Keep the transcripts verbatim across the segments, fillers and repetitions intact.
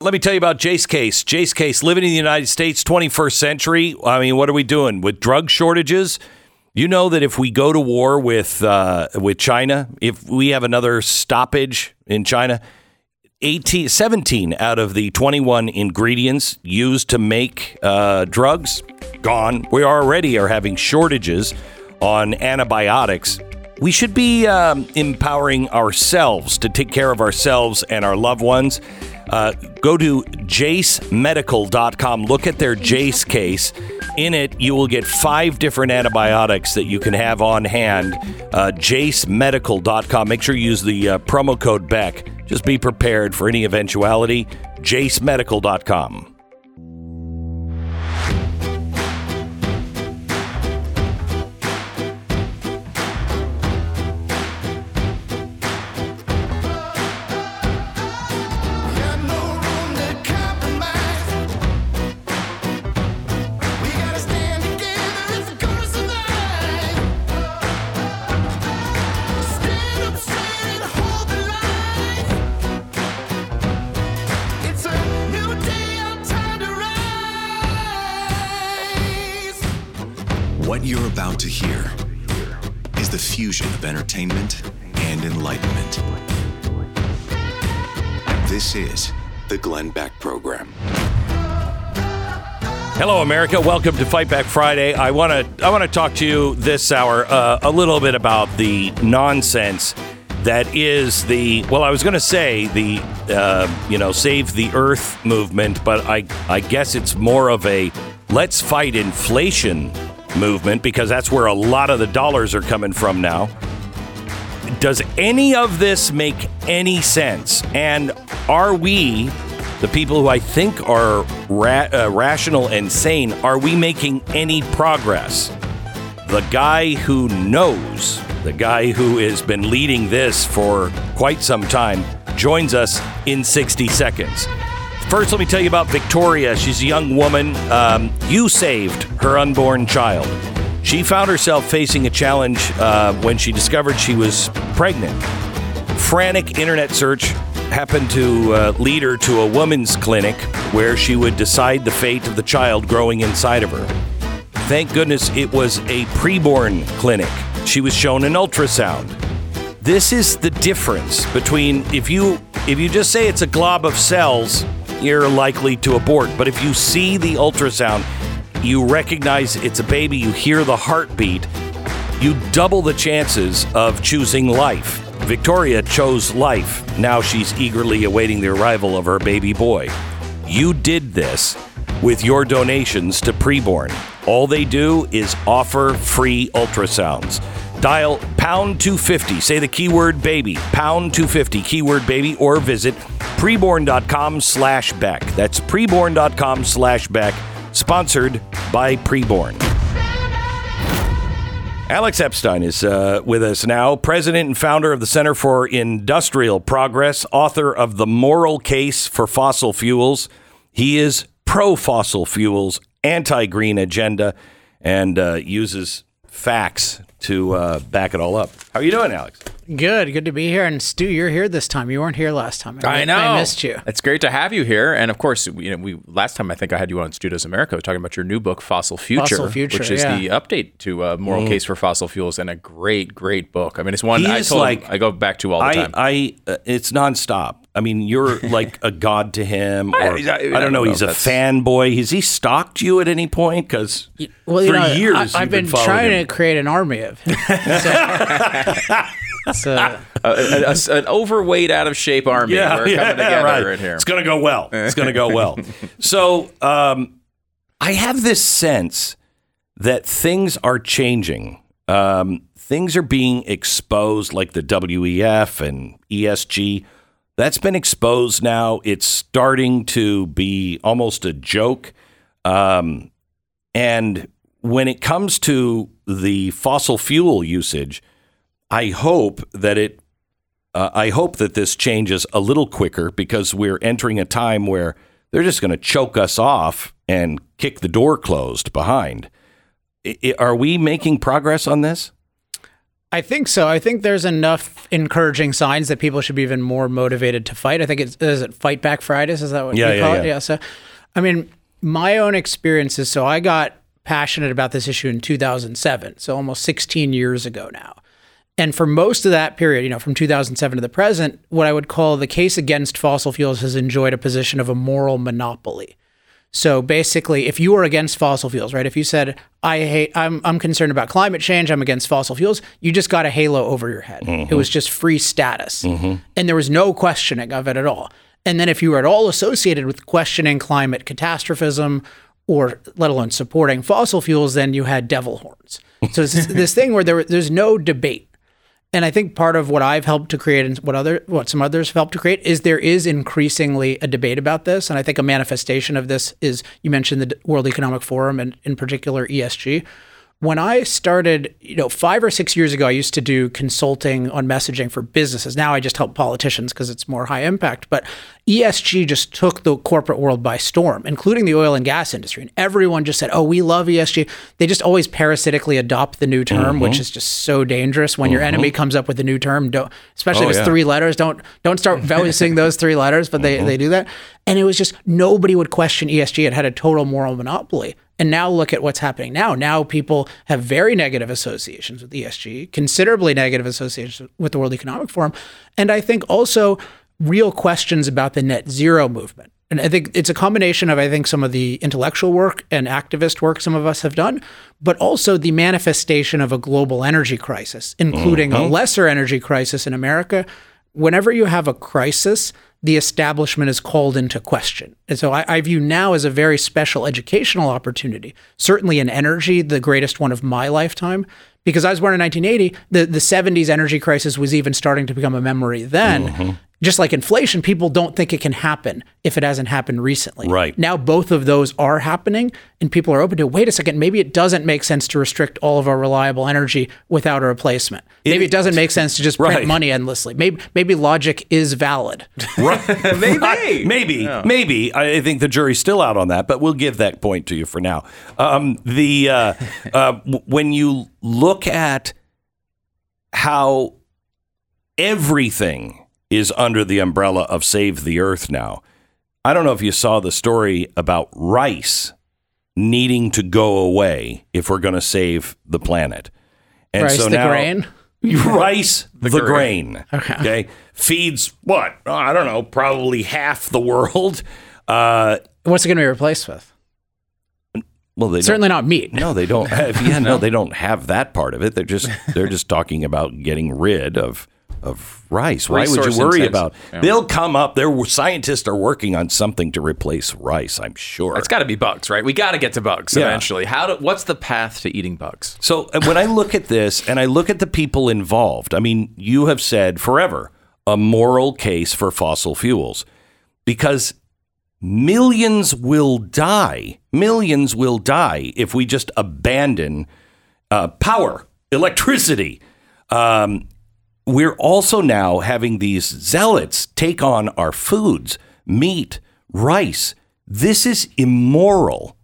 Let me tell you about Jace Case. Jace Case, living in the United States, twenty-first century. I mean, what are we doing with drug shortages? You know that if we go to war with uh, with China, if we have another stoppage in China, eighteen, seventeen out of the twenty-one ingredients used to make uh, drugs, gone. We already are having shortages on antibiotics. We should be um, empowering ourselves to take care of ourselves and our loved ones. Uh, go to Jace Medical dot com. Look at their Jace case. In it, you will get five different antibiotics that you can have on hand. Uh, Jace Medical dot com. Make sure you use the uh, promo code Beck. Just be prepared for any eventuality. Jace Medical dot com. Of entertainment and enlightenment. This is the Glenn Beck Program. Hello, America. Welcome to Fight Back Friday. I want to I want to talk to you this hour uh, a little bit about the nonsense that is the well. I was going to say the uh, you know save the earth movement, but I I guess it's more of a let's fight inflation movement, because that's where a lot of the dollars are coming from now. Does any of this make any sense? And are we, the people who I think are ra- uh, rational and sane, are we making any progress? The guy who knows, the guy who has been leading this for quite some time, joins us in sixty seconds. First, let me tell you about Victoria. She's a young woman. Um, you saved her unborn child. She found herself facing a challenge uh, when she discovered she was pregnant. Frantic internet search happened to uh, lead her to a woman's clinic where she would decide the fate of the child growing inside of her. Thank goodness it was a preborn clinic. She was shown an ultrasound. This is the difference between if you if you just say it's a glob of cells, you're likely to abort. But if you see the ultrasound, you recognize it's a baby, you hear the heartbeat, you double the chances of choosing life. Victoria chose life. Now she's eagerly awaiting the arrival of her baby boy. You did this with your donations to Preborn. All they do is offer free ultrasounds. Dial pound two fifty. Say the keyword baby. pound two fifty, keyword baby, or visit preborn.com slash Beck. That's preborn.com slash Beck. Sponsored by Preborn. Alex Epstein is uh, with us now, president and founder of the Center for Industrial Progress, author of The Moral Case for Fossil Fuels. He is pro-fossil fuels, anti-green agenda, and uh, uses facts to uh, back it all up. How are you doing, Alex? Good. Good to be here. And Stu, you're here this time. You weren't here last time. I, I know. I missed you. It's great to have you here. And of course, you know, we last time I think I had you on Studios America we were talking about your new book, Fossil Future, Fossil Future which is yeah. the update to uh, Moral mm. Case for Fossil Fuels, and a great, great book. I mean, it's one I told like, him, I go back to all the I, time. I, uh, it's nonstop. I mean, you're like a god to him. Or, I, I, I, don't I don't know. know he's a fanboy. Has he stalked you at any point? Because well, for you know, years I, I've you've been, been trying him. to create an army of him. So, so. Uh, a, a, an overweight, out of shape army. Yeah, We're yeah, coming together yeah, right. right here. It's going to go well. It's going to go well. So um, I have this sense that things are changing. Um, things are being exposed, like the W E F and E S G. That's been exposed now. It's starting to be almost a joke. Um, and when it comes to the fossil fuel usage, I hope that it uh, I hope that this changes a little quicker, because we're entering a time where they're just going to choke us off and kick the door closed behind. I, I, are we making progress on this? I think so. I think there's enough encouraging signs that people should be even more motivated to fight. I think it's, is it Fight Back Fridays? Is that what yeah, you yeah, call yeah. it? Yeah. So, I mean, my own experiences. So I got passionate about this issue in two thousand seven. So almost sixteen years ago now. And for most of that period, you know, from two thousand seven to the present, what I would call the case against fossil fuels has enjoyed a position of a moral monopoly. So basically, if you were against fossil fuels, right, if you said, I hate, I'm I'm concerned about climate change, I'm against fossil fuels, you just got a halo over your head. Mm-hmm. It was just free status. Mm-hmm. And there was no questioning of it at all. And then if you were at all associated with questioning climate catastrophism, or let alone supporting fossil fuels, then you had devil horns. So it's this, this thing where there there's no debate. And I think part of what I've helped to create and what other, what some others have helped to create is there is increasingly a debate about this. And I think a manifestation of this is, you mentioned the World Economic Forum and in particular E S G. When I started, you know, five or six years ago, I used to do consulting on messaging for businesses. Now I just help politicians because it's more high impact. But E S G just took the corporate world by storm, including the oil and gas industry. And everyone just said, oh, we love E S G. They just always parasitically adopt the new term, mm-hmm. which is just so dangerous. When mm-hmm. your enemy comes up with a new term, don't, especially oh, if it's yeah. three letters, don't don't start voicing those three letters, but they, mm-hmm. they do that. And it was just, nobody would question E S G. It had a total moral monopoly. And now look at what's happening now. Now people have very negative associations with E S G, considerably negative associations with the World Economic Forum. And I think also real questions about the net zero movement. And I think it's a combination of, I think, some of the intellectual work and activist work some of us have done, but also the manifestation of a global energy crisis, including mm-hmm. a lesser energy crisis in America. Whenever you have a crisis, the establishment is called into question. And so I, I view now as a very special educational opportunity, certainly in energy, the greatest one of my lifetime, because I was born in nineteen eighty, the, the seventies energy crisis was even starting to become a memory then. Mm-hmm. Just like inflation, people don't think it can happen if it hasn't happened recently. Right. Now both of those are happening and people are open to, wait a second, maybe it doesn't make sense to restrict all of our reliable energy without a replacement. It, maybe it doesn't make sense to just print right. money endlessly. Maybe maybe logic is valid. Right. maybe. I, maybe. Yeah. Maybe. I think the jury's still out on that, but we'll give that point to you for now. Um, the uh, uh, when you look at how everything is under the umbrella of Save the Earth now. I don't know if you saw the story about rice needing to go away if we're going to save the planet. And rice, so the now, grain? Rice, the, the grain. grain okay. okay. Feeds what? Oh, I don't know, probably half the world. Uh, What's it going to be replaced with? Well, they certainly not meat. No, they don't have, yeah, no, they don't have that part of it. They're just, they're just talking about getting rid of of rice. Why Resource would you worry intense. about? Yeah. They'll come up. Their scientists are working on something to replace rice, I'm sure. It's got to be bugs, right? We got to get to bugs yeah. eventually. How do, what's the path to eating bugs? So when I look at this and I look at the people involved, I mean, you have said forever, a moral case for fossil fuels, because millions will die. Millions will die if we just abandon uh, power, electricity, um, we're also now having these zealots take on our foods, meat, rice. This is immoral.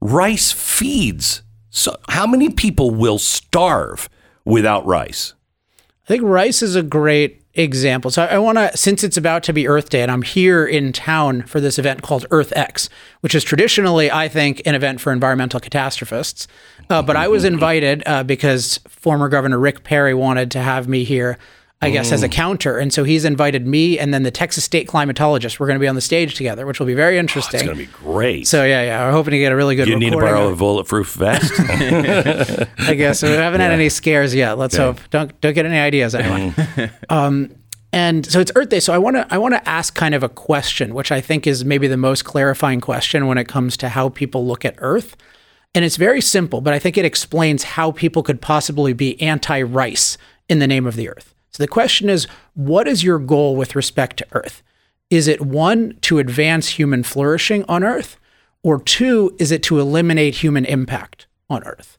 Rice feeds. So how many people will starve without rice? I think rice is a great example. So I want to, since it's about to be Earth Day and I'm here in town for this event called EarthX, which is traditionally, I think, an event for environmental catastrophists. Uh, but I was invited uh, because former Governor Rick Perry wanted to have me here, I guess, mm. as a counter. And so he's invited me and then the Texas State climatologist. We're going to be on the stage together, which will be very interesting. Oh, it's going to be great. So yeah, yeah. We're hoping to get a really good recording. You need to borrow a bulletproof vest? I guess. We haven't yeah. had any scares yet. Let's yeah. hope. Don't don't get any ideas, anyone. um, and so it's Earth Day. So I want to I want to ask kind of a question, which I think is maybe the most clarifying question when it comes to how people look at Earth. And it's very simple, but I think it explains how people could possibly be anti-rice in the name of the Earth. So the question is, what is your goal with respect to Earth? Is it, one, to advance human flourishing on Earth? Or two, is it to eliminate human impact on Earth?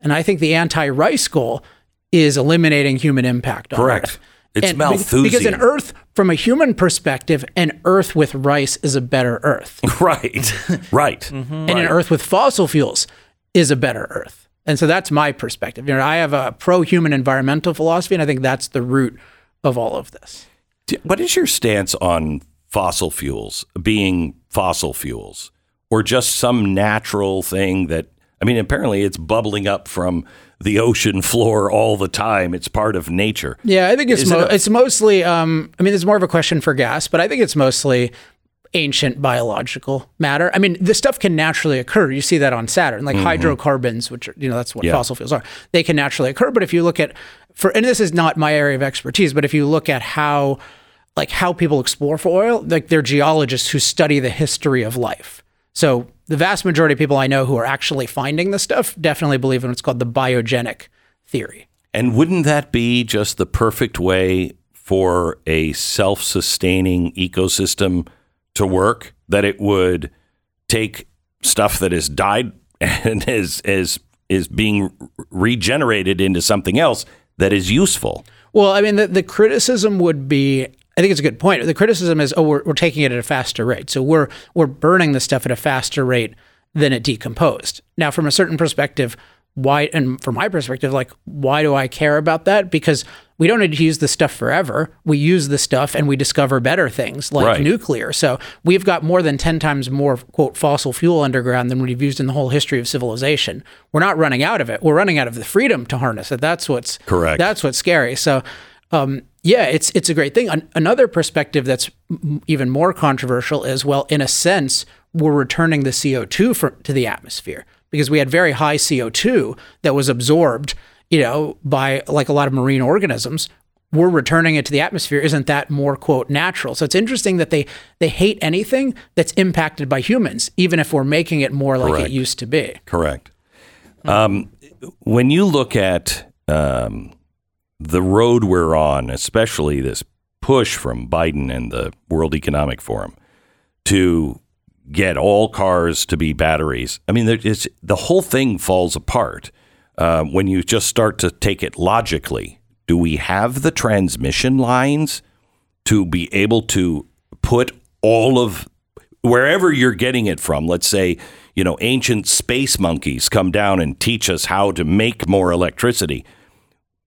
And I think the anti-rice goal is eliminating human impact on Correct. Earth. Correct. It's and Malthusian. Because an Earth, from a human perspective, an Earth with rice is a better Earth. Right, right. Mm-hmm. And right. an Earth with fossil fuels is a better Earth. And so that's my perspective. You know, I have a pro-human environmental philosophy, and I think that's the root of all of this. What is your stance on fossil fuels being fossil fuels, or just some natural thing that, I mean, apparently it's bubbling up from the ocean floor all the time. It's part of nature. Yeah, I think it's mo- it a- it's mostly, um, I mean, it's more of a question for gas, but I think it's mostly ancient biological matter. I mean, this stuff can naturally occur. You see that on Saturn, like mm-hmm. hydrocarbons, which are, you know, that's what yeah. fossil fuels are. They can naturally occur. But if you look at, for, and this is not my area of expertise, but if you look at how, like how people explore for oil, like they're geologists who study the history of life. So the vast majority of people I know who are actually finding this stuff definitely believe in what's called the biogenic theory. And wouldn't that be just the perfect way for a self-sustaining ecosystem to work, that it would take stuff that has died and is is is being regenerated into something else that is useful? Well, I mean, the, the criticism would be, I think it's a good point. The criticism is, oh, we're, we're taking it at a faster rate. So we're we're burning the stuff at a faster rate than it decomposed. Now, from a certain perspective, why, and from my perspective, like, why do I care about that? Because we don't need to use this stuff forever. We use the stuff and we discover better things like right. nuclear. So we've got more than ten times more, quote, fossil fuel underground than we've used in the whole history of civilization. We're not running out of it. We're running out of the freedom to harness it. That's what's correct. That's what's scary. So, um, yeah, it's it's a great thing. An- another perspective that's m- even more controversial is, well, in a sense, we're returning the C O two for, to the atmosphere, because we had very high C O two that was absorbed, you know, by like a lot of marine organisms. We're returning it to the atmosphere. Isn't that more, quote, natural? So it's interesting that they they hate anything that's impacted by humans, even if we're making it more like correct. It used to be. Correct. Mm-hmm. Um, when you look at um, the road we're on, especially this push from Biden and the World Economic Forum to get all cars to be batteries, I mean, there, it's, the whole thing falls apart. Uh, when you just start to take it logically, do we have the transmission lines to be able to put all of wherever you're getting it from? Let's say, you know, ancient space monkeys come down and teach us how to make more electricity.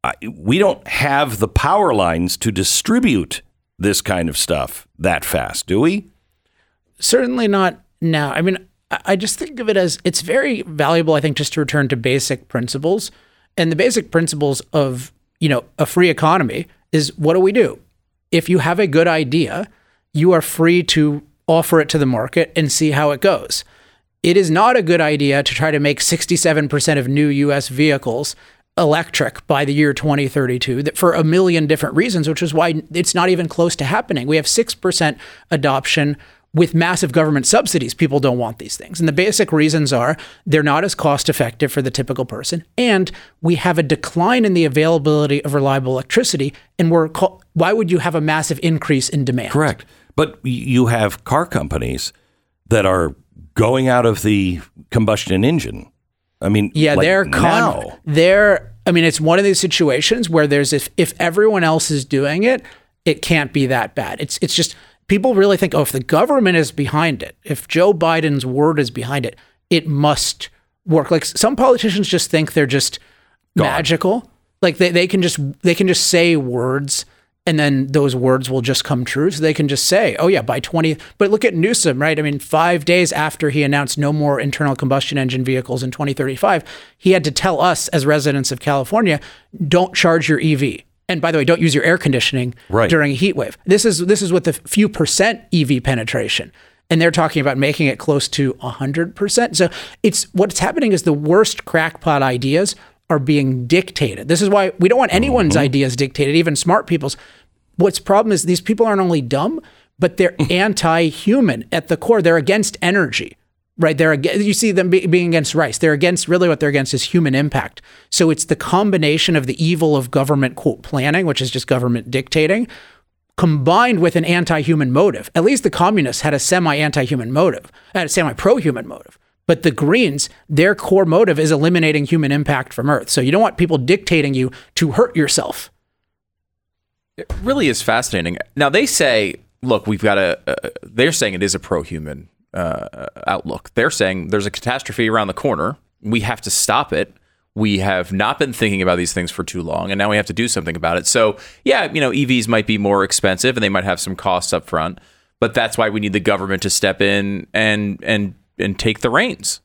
I, we don't have the power lines to distribute this kind of stuff that fast, do we? Certainly not now. I mean, I just think of it as, it's very valuable, I think, just to return to basic principles. And the basic principles of, you know, a free economy is, what do we do? If you have a good idea, you are free to offer it to the market and see how it goes. It is not a good idea to try to make sixty-seven percent of new U S vehicles electric by the year twenty thirty-two, that for a million different reasons, which is why it's not even close to happening. We have six percent adoption with massive government subsidies. People don't want these things. And the basic reasons are, they're not as cost effective for the typical person. And we have a decline in the availability of reliable electricity. And we're co- why would you have a massive increase in demand? Correct. But you have car companies that are going out of the combustion engine. I mean, yeah, like they're con- they're, I mean, it's one of these situations where there's, if, if everyone else is doing it, it can't be that bad. It's, it's just, people really think, oh, if the government is behind it, if Joe Biden's word is behind it, it must work. Like, some politicians just think they're just God. magical. Like they, they can just they can just say words, and then those words will just come true. So they can just say, oh yeah, by twenty. But look at Newsom, right? I mean, five days after he announced no more internal combustion engine vehicles in twenty thirty-five, he had to tell us as residents of California, don't charge your E V. And by the way, don't use your air conditioning right. during a heat wave. This is this is with the few percent E V penetration. And they're talking about making it close to one hundred percent. So it's what's happening is the worst crackpot ideas are being dictated. This is why we don't want anyone's mm-hmm. ideas dictated, even smart people's. What's problem is, these people aren't only dumb, but they're anti-human at the core. They're against energy. Right there, you see them be, being against rice. They're against, really what they're against is human impact. So it's the combination of the evil of government, quote, planning, which is just government dictating, combined with an anti-human motive. At least the communists had a semi-anti-human motive, had a semi-pro-human motive. But the Greens, their core motive is eliminating human impact from Earth. So you don't want people dictating you to hurt yourself. It really is fascinating. Now they say, look, we've got a, uh, they're saying it is a pro-human Uh, outlook. They're saying there's a catastrophe around the corner. We have to stop it. we have not been thinking about these things for too long, and now we have to do something about it. So, yeah, you know, E Vs might be more expensive and they might have some costs up front, but that's why we need the government to step in and and and take the reins.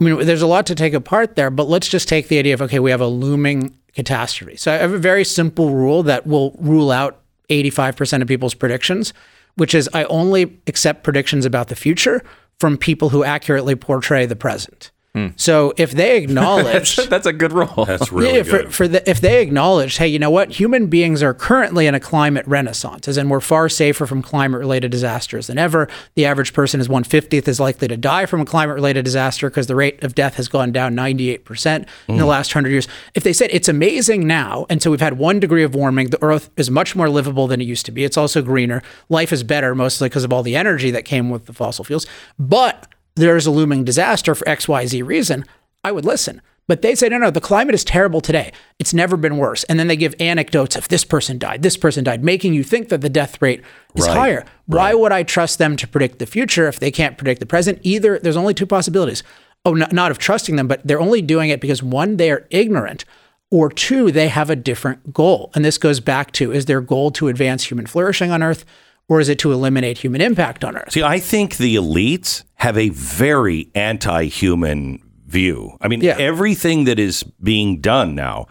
I mean, there's a lot to take apart there, but let's just take the idea of, okay, we have a looming catastrophe. So I have a very simple rule that will rule out eighty-five percent of people's predictions, which is I only accept predictions about the future from people who accurately portray the present. Mm. So if they acknowledge... that's, that's a good rule. That's really yeah, good. For, for the, if they acknowledge, hey, you know what? Human beings are currently in a climate renaissance, as in we're far safer from climate-related disasters than ever. The average person is one hundred fiftieth as likely to die from a climate-related disaster because the rate of death has gone down ninety-eight percent mm. in the last one hundred years. If they said, it's amazing now, and so we've had one degree of warming, the Earth is much more livable than it used to be. It's also greener. Life is better, mostly because of all the energy that came with the fossil fuels. But... there's a looming disaster for X Y Z reason, I would listen. But they say, no, no, the climate is terrible today. It's never been worse. And then they give anecdotes of this person died, this person died, making you think that the death rate is right, higher. Why right. would I trust them to predict the future if they can't predict the present? Either, there's only two possibilities. Oh, not, not of trusting them, but they're only doing it because one, they are ignorant, or two, they have a different goal. And this goes back to, is their goal to advance human flourishing on Earth? Or is it to eliminate human impact on Earth? See, I think the elites have a very anti-human view. I mean, yeah. everything that is being done now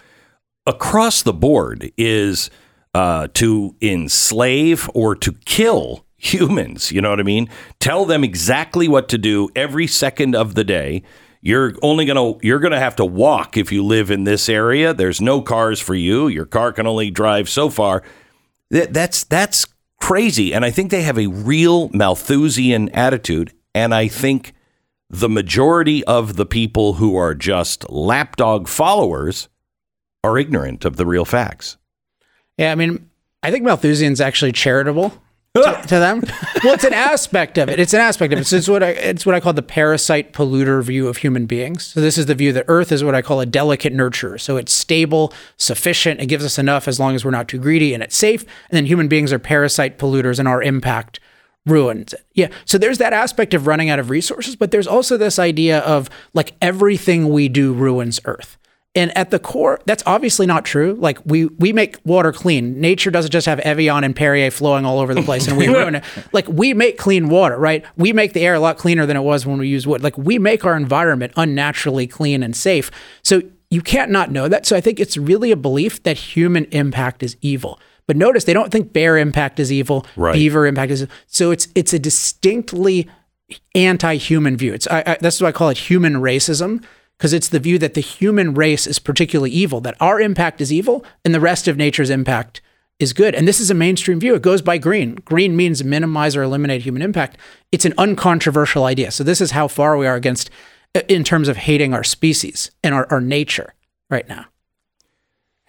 across the board is uh, to enslave or to kill humans. You know what I mean? Tell them exactly what to do every second of the day. You're only going to you're going to have to walk if you live in this area. There's no cars for you. Your car can only drive so far. That, that's that's. Crazy. And I think they have a real Malthusian attitude. And I think the majority of the people who are just lapdog followers are ignorant of the real facts. Yeah, I mean, I think Malthusian's actually charitable to, to them. Well, it's an aspect of it. It's an aspect of it. So it's what I, it's what I call the parasite polluter view of human beings. So this is the view that Earth is what I call a delicate nurturer. So it's stable, sufficient. It gives us enough as long as we're not too greedy and it's safe. And then human beings are parasite polluters and our impact ruins it. Yeah. So there's that aspect of running out of resources, but there's also this idea of like everything we do ruins Earth. And at the core, that's obviously not true. Like we we make water clean. Nature doesn't just have Evian and Perrier flowing all over the place and we ruin it. Like we make clean water, right? We make the air a lot cleaner than it was when we used wood. Like we make our environment unnaturally clean and safe. So you can't not know that. So I think it's really a belief that human impact is evil. But notice they don't think bear impact is evil, right. beaver impact is evil. So it's it's a distinctly anti-human view. It's I, I, that's why I call it human racism. Because it's the view that the human race is particularly evil, that our impact is evil and the rest of nature's impact is good. And this is a mainstream view. It goes by green. Green means minimize or eliminate human impact. It's an uncontroversial idea. So this is how far we are against in terms of hating our species and our, our nature right now.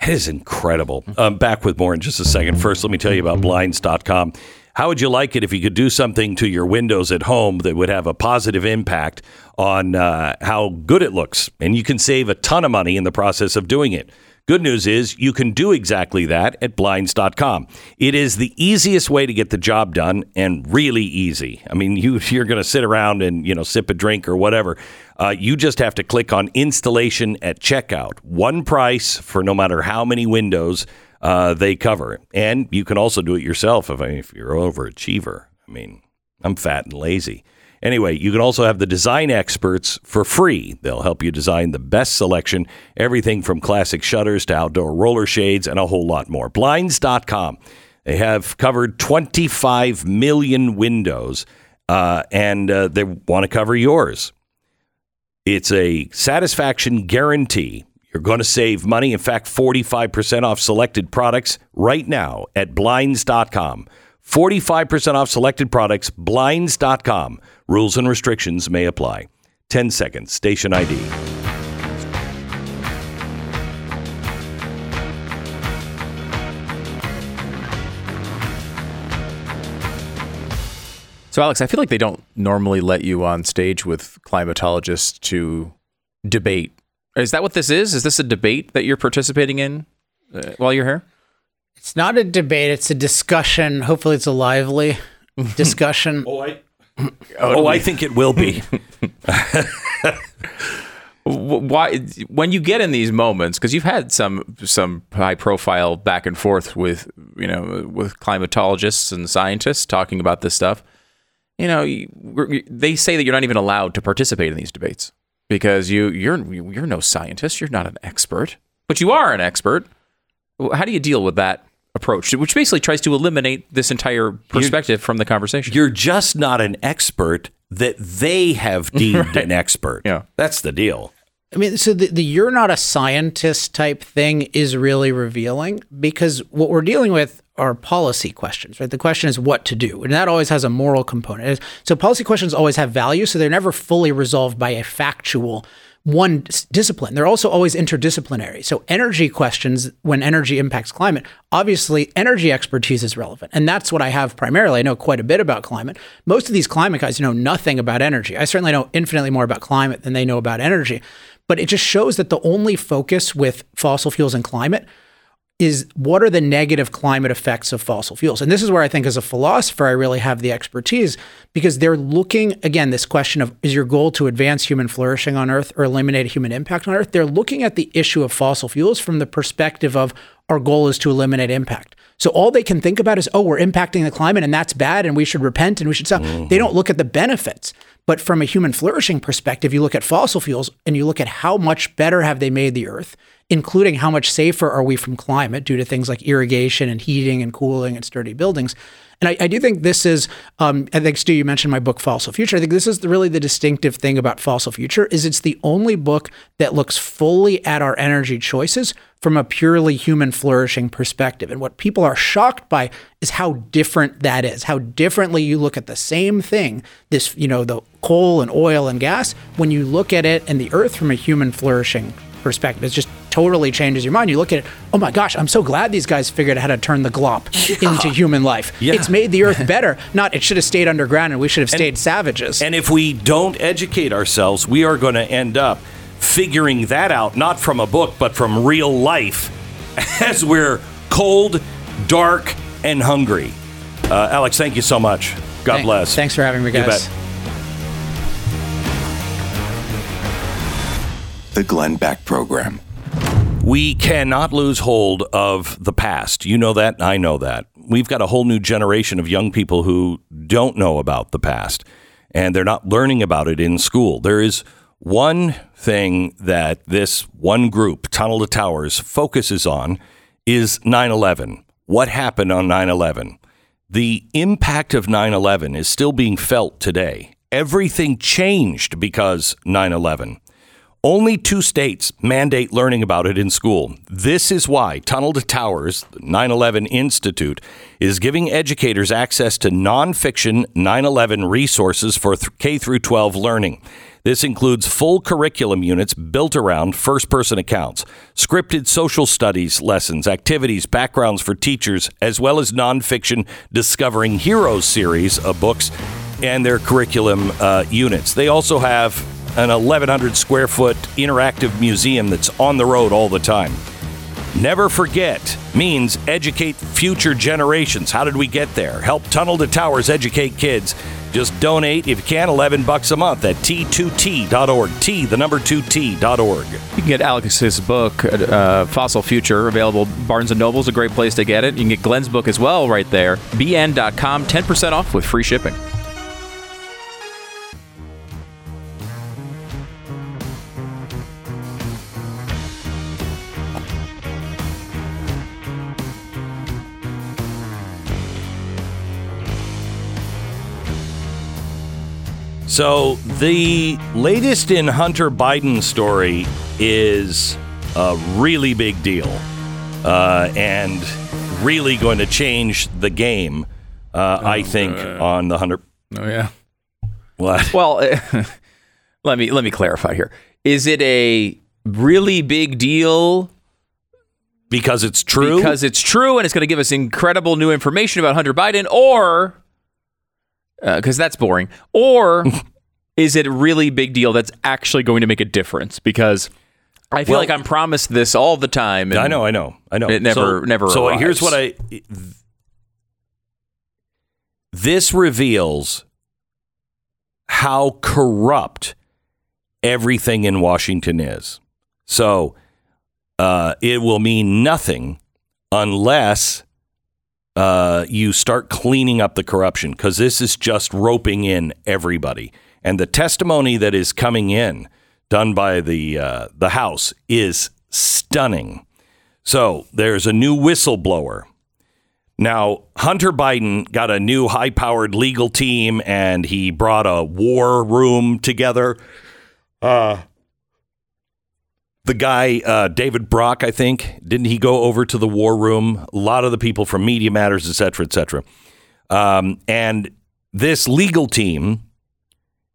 It is incredible. I'm back with more in just a second. First, let me tell you about Blinds dot com. How would you like it if you could do something to your windows at home that would have a positive impact on uh, how good it looks? And you can save a ton of money in the process of doing it. Good news is you can do exactly that at Blinds dot com. It is the easiest way to get the job done and really easy. I mean, you, you're going to sit around and, you know, sip a drink or whatever. Uh, you just have to click on installation at checkout. One price for no matter how many windows Uh, they cover it. And you can also do it yourself if, I mean, if you're an overachiever. I mean, I'm fat and lazy. Anyway, you can also have the design experts for free. They'll help you design the best selection, everything from classic shutters to outdoor roller shades and a whole lot more. Blinds dot com. They have covered twenty-five million windows uh, and uh, they want to cover yours. It's a satisfaction guarantee. You're going to save money. In fact, forty-five percent off selected products right now at Blinds dot com. forty-five percent off selected products, Blinds dot com. Rules and restrictions may apply. ten seconds. Station I D. So, Alex, I feel like they don't normally let you on stage with climatologists to debate. Is that what this is? Is this a debate that you're participating in uh, while you're here? It's not a debate. It's a discussion. Hopefully it's a lively discussion. oh, I, oh, oh I think it will be. why, when you get in these moments, because you've had some some high profile back and forth with, you know, with climatologists and scientists talking about this stuff, you know, they say that you're not even allowed to participate in these debates because you you're you're no scientist, you're not an expert, but you are an expert. How do you deal with that approach, which basically tries to eliminate this entire perspective you're, from the conversation? You're just not an expert that they have deemed right. an expert. Yeah. That's the deal. I mean, so the, the you're not a scientist type thing is really revealing, because what we're dealing with are policy questions, right? The question is what to do. And that always has a moral component. So policy questions always have value. So they're never fully resolved by a factual one discipline. They're also always interdisciplinary. So energy questions, when energy impacts climate, obviously energy expertise is relevant. And that's what I have primarily. I know quite a bit about climate. Most of these climate guys know nothing about energy. I certainly know infinitely more about climate than they know about energy. But it just shows that the only focus with fossil fuels and climate is what are the negative climate effects of fossil fuels? And this is where I think as a philosopher, I really have the expertise, because they're looking, again, this question of, is your goal to advance human flourishing on Earth or eliminate human impact on Earth? They're looking at the issue of fossil fuels from the perspective of, our goal is to eliminate impact. So all they can think about is, oh, we're impacting the climate and that's bad and we should repent and we should stop. Mm-hmm. They don't look at the benefits. But from a human flourishing perspective, you look at fossil fuels and you look at how much better have they made the Earth, including how much safer are we from climate due to things like irrigation and heating and cooling and sturdy buildings. And I, I do think this is, um, I think, Stu, you mentioned my book, Fossil Future. I think this is the, really the distinctive thing about Fossil Future is it's the only book that looks fully at our energy choices from a purely human flourishing perspective. And what people are shocked by is how different that is, how differently you look at the same thing, this, you know, the coal and oil and gas, when you look at it and the Earth from a human flourishing perspective. It just totally changes your mind. You look at it, oh my gosh, I'm so glad these guys figured out how to turn the glop yeah. into human life. Yeah. It's made the Earth better, not it should have stayed underground and we should have stayed and, savages. And if we don't educate ourselves, we are going to end up figuring that out, not from a book, but from real life, as we're cold, dark, and hungry. Uh, Alex, thank you so much. God thank, bless. Thanks for having me, guys. You bet. The Glenn Beck Program. We cannot lose hold of the past. You know that, I know that. We've got a whole new generation of young people who don't know about the past, and they're not learning about it in school. There is one thing that this one group, Tunnel to Towers, focuses on is nine eleven. What happened on nine eleven? The impact of nine eleven is still being felt today. Everything changed because nine eleven. Only two states mandate learning about it in school. This is why Tunnel to Towers, the nine eleven Institute, is giving educators access to nonfiction nine eleven resources for K through twelve learning. This includes full curriculum units built around first-person accounts, scripted social studies lessons, activities, backgrounds for teachers, as well as nonfiction Discovering Heroes series of books and their curriculum uh, units. They also have an eleven hundred square foot interactive museum that's on the road all the time. Never Forget means educate future generations. How did we get there? Help Tunnel to Towers educate kids. Just donate, if you can, eleven bucks a month at T two T dot org. T, the number two, T dot org. You can get Alex's book, uh, Fossil Future, available. Barnes and Noble's a great place to get it. You can get Glenn's book as well right there. B N dot com, ten percent off with free shipping. So the latest in Hunter Biden's story is a really big deal uh, and really going to change the game, uh, oh, I think, uh, on the Hunter. Oh, yeah. What? Well, let me let me clarify here. Is it a really big deal? Because it's true? Because it's true, and it's going to give us incredible new information about Hunter Biden, or... because uh, that's boring. Or is it a really big deal that's actually going to make a difference? Because I feel well, like I'm promised this all the time. And I know, I know, I know. It never, so, never So arrives. Here's what I... This reveals how corrupt everything in Washington is. So uh, it will mean nothing unless uh, you start cleaning up the corruption, because this is just roping in everybody. And the testimony that is coming in, done by the uh, the House, is stunning. So there's a new whistleblower. Now, Hunter Biden got a new high-powered legal team, and he brought a war room together. Uh, the guy, uh, David Brock, I think, didn't he go over to the war room? A lot of the people from Media Matters, et cetera, et cetera. Um, and this legal team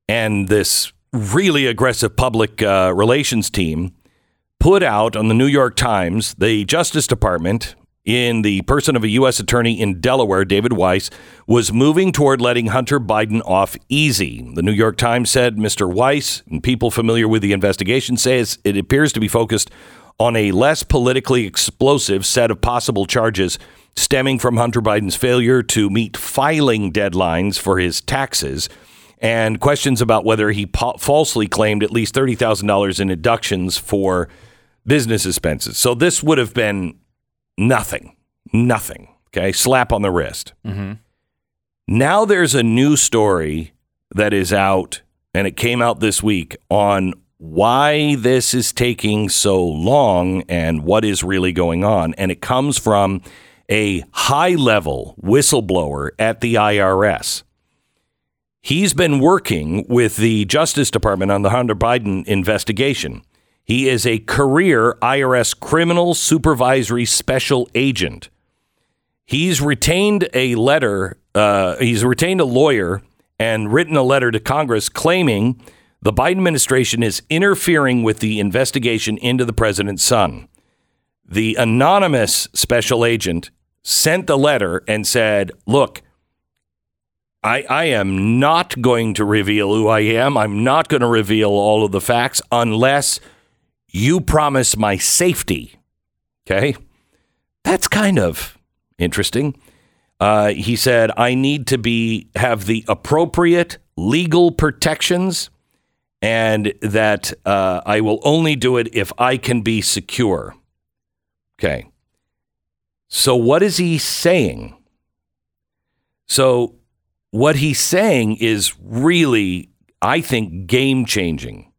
and this really aggressive public uh, relations team put out on the New York Times, the Justice Department, in the person of a U S attorney in Delaware, David Weiss, was moving toward letting Hunter Biden off easy. The New York Times said Mister Weiss, and people familiar with the investigation, says it appears to be focused on a less politically explosive set of possible charges stemming from Hunter Biden's failure to meet filing deadlines for his taxes and questions about whether he po- falsely claimed at least thirty thousand dollars in deductions for business expenses. So this would have been Nothing, nothing. Okay. Slap on the wrist. Mm-hmm. Now there's a new story that is out, and it came out this week, on why this is taking so long and what is really going on. And it comes from a high level whistleblower at the I R S. He's been working with the Justice Department on the Hunter Biden investigation. He is a career I R S criminal supervisory special agent. He's retained a letter. Uh, he's retained a lawyer and written a letter to Congress claiming the Biden administration is interfering with the investigation into the president's son. The anonymous special agent sent the letter and said, look, I, I am not going to reveal who I am. I'm not going to reveal all of the facts unless you promise my safety. Okay, that's kind of interesting. Uh, he said, I need to be have the appropriate legal protections, and that uh, I will only do it if I can be secure. Okay, so what is he saying? So what he's saying is really, I think, game changing.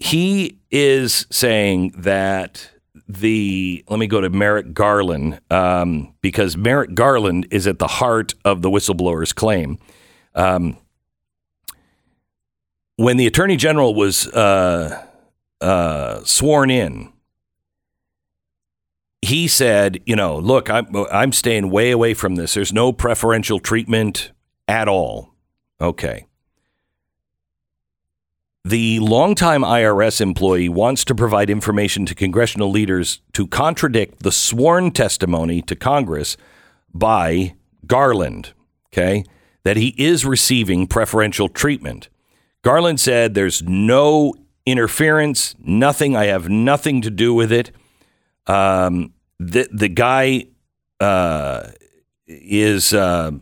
He is saying that the, let me go to Merrick Garland, um, because Merrick Garland is at the heart of the whistleblower's claim. Um, when the attorney general was uh, uh, sworn in, he said, you know, look, I'm, I'm staying way away from this. There's no preferential treatment at all. Okay. The longtime I R S employee wants to provide information to congressional leaders to contradict the sworn testimony to Congress by Garland, okay, that he is receiving preferential treatment. Garland said there's no interference, nothing. I have nothing to do with it. Um, the, the guy uh, is... Uh,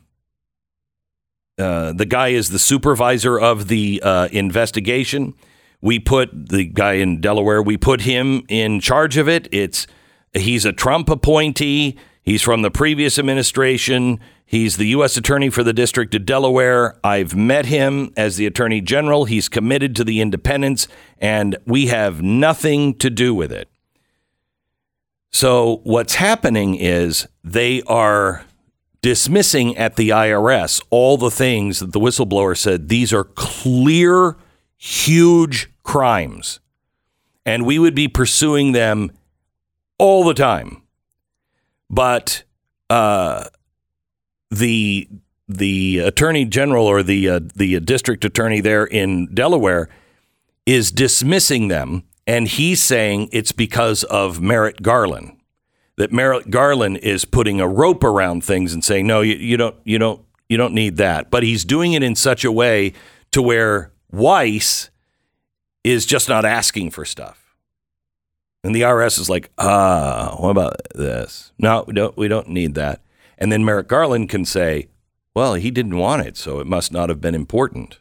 Uh, the guy is the supervisor of the uh, investigation. We put the guy in Delaware. We put him in charge of it. It's he's a Trump appointee. He's from the previous administration. He's the U S attorney for the District of Delaware. I've met him as the attorney general. He's committed to the independence, and we have nothing to do with it. So what's happening is they are dismissing at the I R S all the things that the whistleblower said. These are clear, huge crimes, and we would be pursuing them all the time. But uh, the the attorney general or the uh, the district attorney there in Delaware is dismissing them, and he's saying it's because of Merrick Garland. That Merrick Garland is putting a rope around things and saying, no, you, you don't you don't you don't need that. But he's doing it in such a way to where Weiss is just not asking for stuff. And the I R S is like, ah, what about this? No, we don't, we don't need that. And then Merrick Garland can say, well, he didn't want it, so it must not have been important.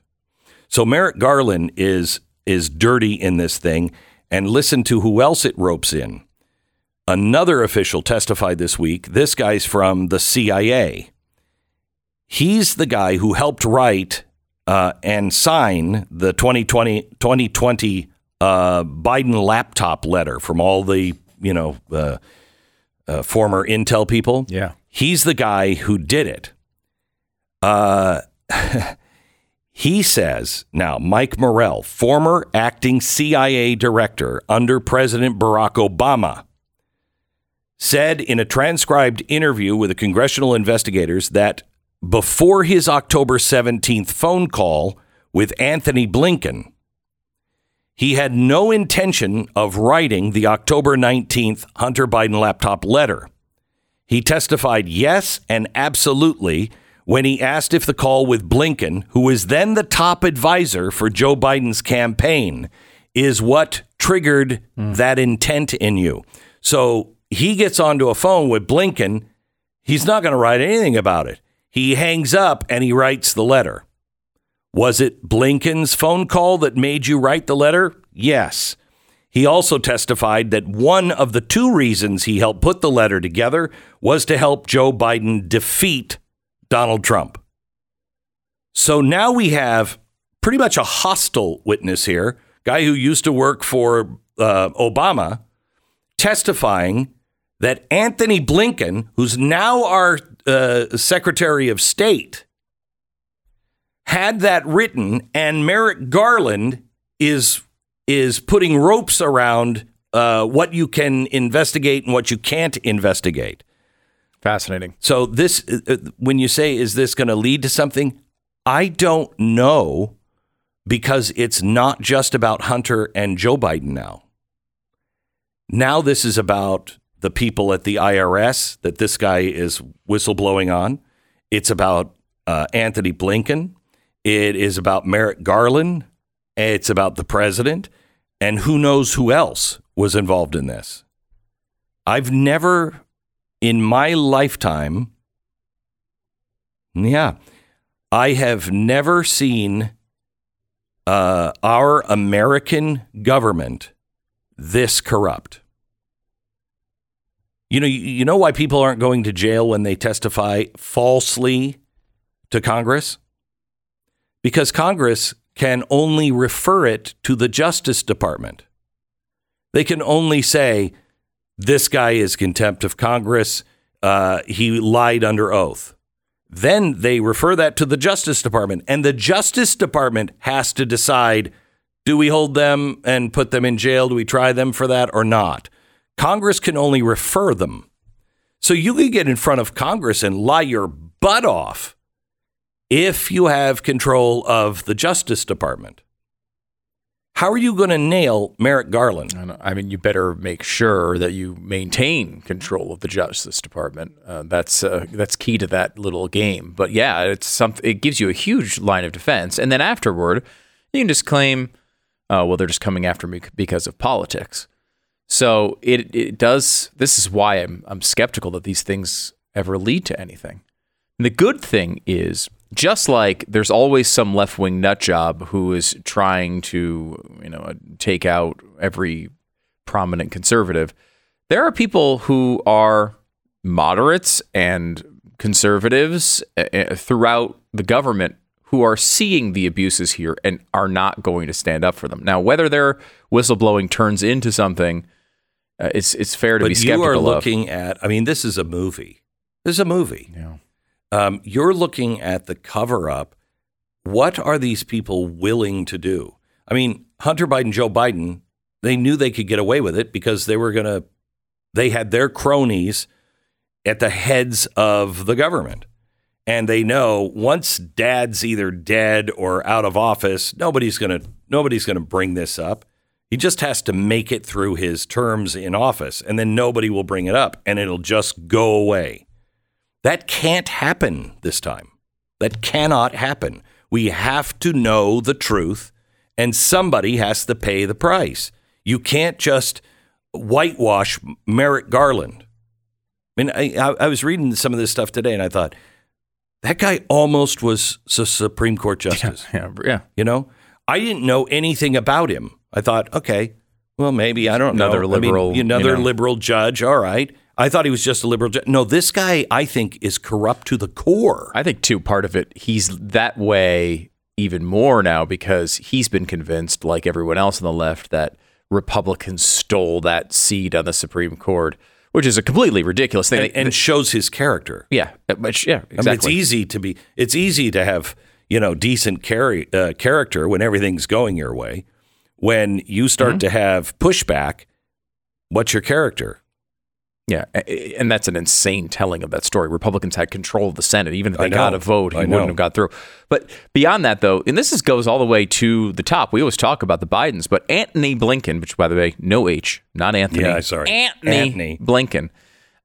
So Merrick Garland is is dirty in this thing, and listen to who else it ropes in. Another official testified this week. This guy's from the C I A. He's the guy who helped write uh, and sign the twenty twenty uh, Biden laptop letter from all the, you know, uh, uh, former Intel people. Yeah. He's the guy who did it. Uh, he says now, Mike Morell, former acting C I A director under President Barack Obama, said in a transcribed interview with the congressional investigators that before his October seventeenth phone call with Antony Blinken, he had no intention of writing the October nineteenth Hunter Biden laptop letter. He testified yes and absolutely when he asked if the call with Blinken, who was then the top advisor for Joe Biden's campaign, is what triggered mm. that intent in you. So he gets onto a phone with Blinken. He's not going to write anything about it. He hangs up and he writes the letter. Was it Blinken's phone call that made you write the letter? Yes. He also testified that one of the two reasons he helped put the letter together was to help Joe Biden defeat Donald Trump. So now we have pretty much a hostile witness here, guy who used to work for uh, Obama, testifying that Antony Blinken, who's now our uh, Secretary of State, had that written, and Merrick Garland is is putting ropes around uh, what you can investigate and what you can't investigate. Fascinating. So this, uh, when you say, is this going to lead to something? I don't know, because it's not just about Hunter and Joe Biden now. Now this is about the people at the I R S that this guy is whistleblowing on. It's about uh, Antony Blinken. It is about Merrick Garland. It's about the president. And who knows who else was involved in this. I've never in my lifetime. Yeah, I have never seen uh, our American government this corrupt. You know, you, you know why people aren't going to jail when they testify falsely to Congress? Because Congress can only refer it to the Justice Department. They can only say, this guy is contempt of Congress. Uh, he lied under oath. Then they refer that to the Justice Department, and the Justice Department has to decide, do we hold them and put them in jail? Do we try them for that or not? Congress can only refer them. So you can get in front of Congress and lie your butt off if you have control of the Justice Department. How are you going to nail Merrick Garland? I mean, you better make sure that you maintain control of the Justice Department. Uh, that's uh, that's key to that little game. But yeah, it's something. It gives you a huge line of defense, and then afterward, you can just claim, uh, "Well, they're just coming after me because of politics." So it it does. This is why I'm I'm skeptical that these things ever lead to anything. And the good thing is, just like there's always some left-wing nut job who is trying to, you know, take out every prominent conservative, there are people who are moderates and conservatives throughout the government who are seeing the abuses here and are not going to stand up for them. Now, whether their whistleblowing turns into something, uh, it's it's fair to but be skeptical of. But you are looking of. at, I mean, this is a movie. This is a movie. Yeah. Um, you're looking at the cover up. What are these people willing to do? I mean, Hunter Biden, Joe Biden, they knew they could get away with it because they were going to they had their cronies at the heads of the government. And they know once dad's either dead or out of office, nobody's going to nobody's going to bring this up. He just has to make it through his terms in office, and then nobody will bring it up and it'll just go away. That can't happen this time. That cannot happen. We have to know the truth, and somebody has to pay the price. You can't just whitewash Merrick Garland. I mean, I, I was reading some of this stuff today, and I thought, that guy almost was a Supreme Court justice. Yeah, yeah. You know, I didn't know anything about him. I thought, okay, well, maybe, I don't know. Another liberal. I mean, another you know. liberal judge. All right. I thought he was just a liberal judge. No, this guy, I think, is corrupt to the core. I think, too, part of it, he's that way even more now because he's been convinced, like everyone else on the left, that Republicans stole that seat on the Supreme Court, which is a completely ridiculous thing. And, and shows his character. Yeah. Much, yeah, exactly. I mean, it's easy to be, it's easy to have, you know, decent carry, uh, character when everything's going your way. When you start mm-hmm. to have pushback, what's your character? Yeah, and that's an insane telling of that story. Republicans had control of the Senate. Even if they got a vote, he wouldn't have got through. But beyond that, though, and this is, goes all the way to the top. We always talk about the Bidens, but Antony Blinken, which, by the way, no H, not Anthony. Yeah, sorry. Antony, Antony. Blinken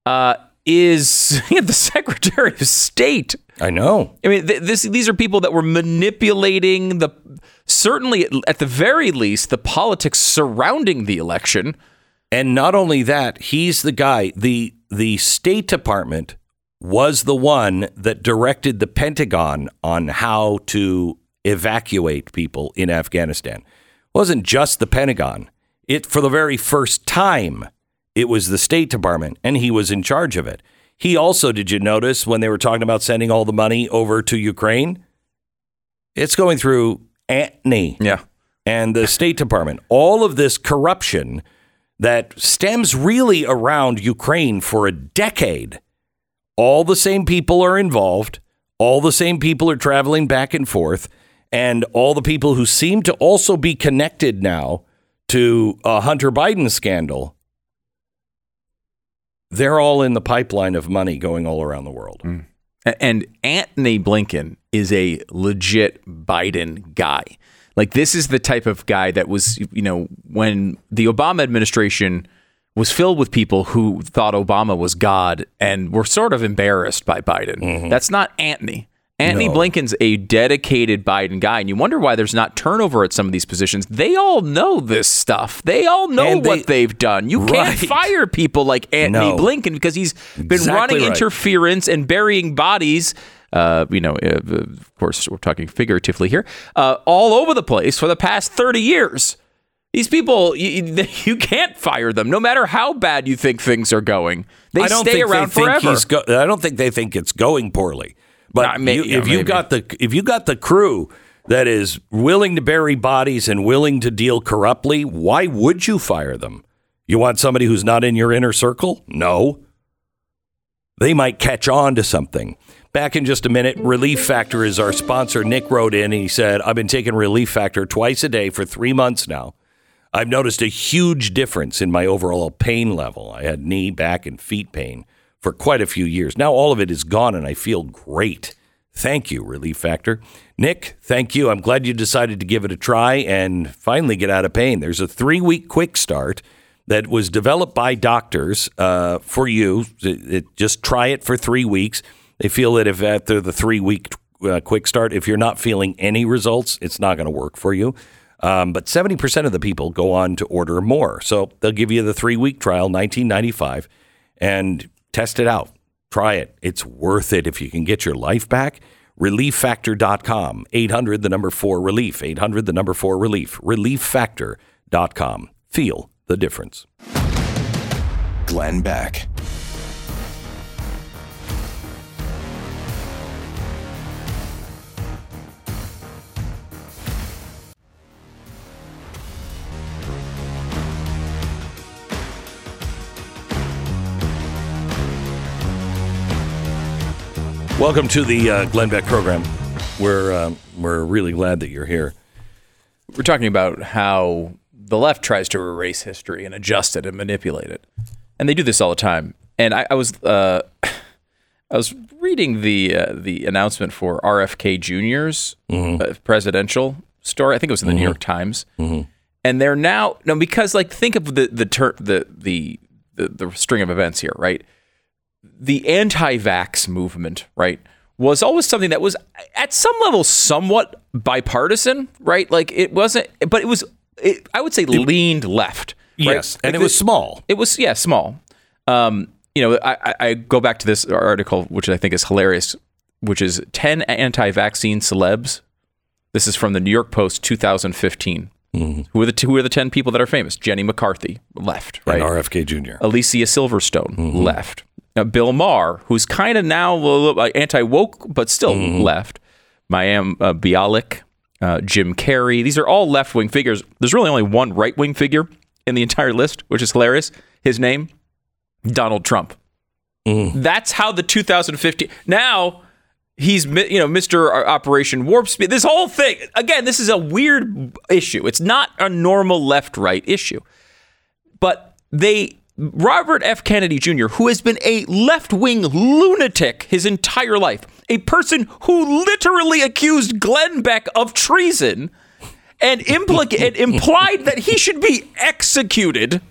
uh, is the Secretary of State. I know. I mean, th- this, these are people that were manipulating the, certainly, at the very least, the politics surrounding the election. And not only that, he's the guy, the the State Department was the one that directed the Pentagon on how to evacuate people in Afghanistan. It wasn't just the Pentagon. It, for the very first time, it was the State Department, and he was in charge of it. He also, did you notice, when they were talking about sending all the money over to Ukraine, it's going through Antony yeah. and the State Department. All of this corruption that stems really around Ukraine for a decade. All the same people are involved. All the same people are traveling back and forth. And all the people who seem to also be connected now to a Hunter Biden scandal, they're all in the pipeline of money going all around the world. Mm. And Antony Blinken is a legit Biden guy. Like, this is the type of guy that was, you know, when the Obama administration was filled with people who thought Obama was God and were sort of embarrassed by Biden. Mm-hmm. That's not Antony. Antony no. Blinken's a dedicated Biden guy. And you wonder why there's not turnover at some of these positions. They all know this stuff. They all know they, what they've done. You right. can't fire people like Antony no. Blinken because he's been exactly running right. interference and burying bodies. Uh, you know, of course, we're talking figuratively here, uh, all over the place for the past thirty years. These people, you, you can't fire them, no matter how bad you think things are going. They stay around forever. Go- I don't think they think it's going poorly. But nah, may, you, yeah, if you got the if you got the crew that is willing to bury bodies and willing to deal corruptly, why would you fire them? You want somebody who's not in your inner circle? No. They might catch on to something. Back in just a minute. Relief Factor is our sponsor. Nick wrote in and he said, I've been taking Relief Factor twice a day for three months now. I've noticed a huge difference in my overall pain level. I had knee, back, and feet pain for quite a few years. Now all of it is gone and I feel great. Thank you, Relief Factor. Nick, thank you. I'm glad you decided to give it a try and finally get out of pain. There's a three-week quick start that was developed by doctors uh, for you. It, it, just try it for three weeks. They feel that if after the three-week uh, quick start, if you're not feeling any results, it's not going to work for you. Um, but seventy percent of the people go on to order more. So they'll give you the three-week trial, nineteen ninety-five dollars, and test it out. Try it. It's worth it if you can get your life back. relief factor dot com, eight hundred, the number four, relief, eight hundred, the number four, relief, relief factor dot com. Feel the difference. Glenn Beck. Welcome to the uh, Glenn Beck program. We're um, we're really glad that you're here. We're talking about how the left tries to erase history and adjust it and manipulate it, and they do this all the time. And I, I was uh, I was reading the uh, the announcement for R F K Junior's mm-hmm. uh, presidential story. I think it was in the mm-hmm. New York Times. Mm-hmm. And they're now no because like think of the the, ter- the the the the string of events here, right? The anti-vax movement, right, was always something that was at some level somewhat bipartisan, right? Like it wasn't, but it was, it, I would say, leaned left. Right? Yes, and like it was small. It was, yeah, small. Um, you know, I, I go back to this article, which I think is hilarious, which is ten anti-vaccine celebs This is from the New York Post, two thousand fifteen. Mm-hmm. Who are the two, who are the ten people that are famous? Jenny McCarthy, left, right? And R F K Junior Alicia Silverstone, mm-hmm. left. Now, Bill Maher, who's kind of now a little anti-woke, but still mm-hmm. left. Mayim uh, Bialik, uh, Jim Carrey. These are all left-wing figures. There's really only one right-wing figure in the entire list, which is hilarious. His name, Donald Trump. Mm. That's how the two thousand fifteen... Now... He's, you know, Mister Operation Warp Speed. This whole thing, again, this is a weird issue. It's not a normal left-right issue. But they, Robert F. Kennedy Junior, who has been a left-wing lunatic his entire life, a person who literally accused Glenn Beck of treason and, implica- and implied that he should be executed,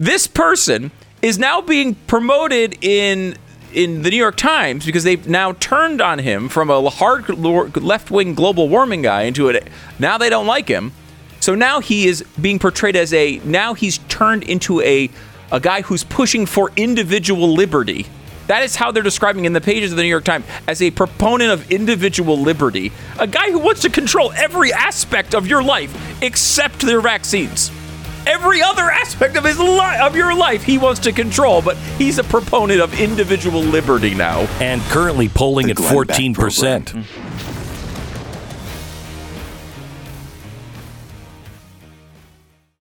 this person is now being promoted in... in the New York Times, because they've now turned on him from a hard left-wing global warming guy into it. Now they don't like him. So now he is being portrayed as a, now he's turned into a, a guy who's pushing for individual liberty. That is how they're describing in the pages of the New York Times, as a proponent of individual liberty. A guy who wants to control every aspect of your life except their vaccines. Every other aspect of his life, of your life, he wants to control, but he's a proponent of individual liberty now. And currently polling the at Glenn fourteen percent. Mm-hmm.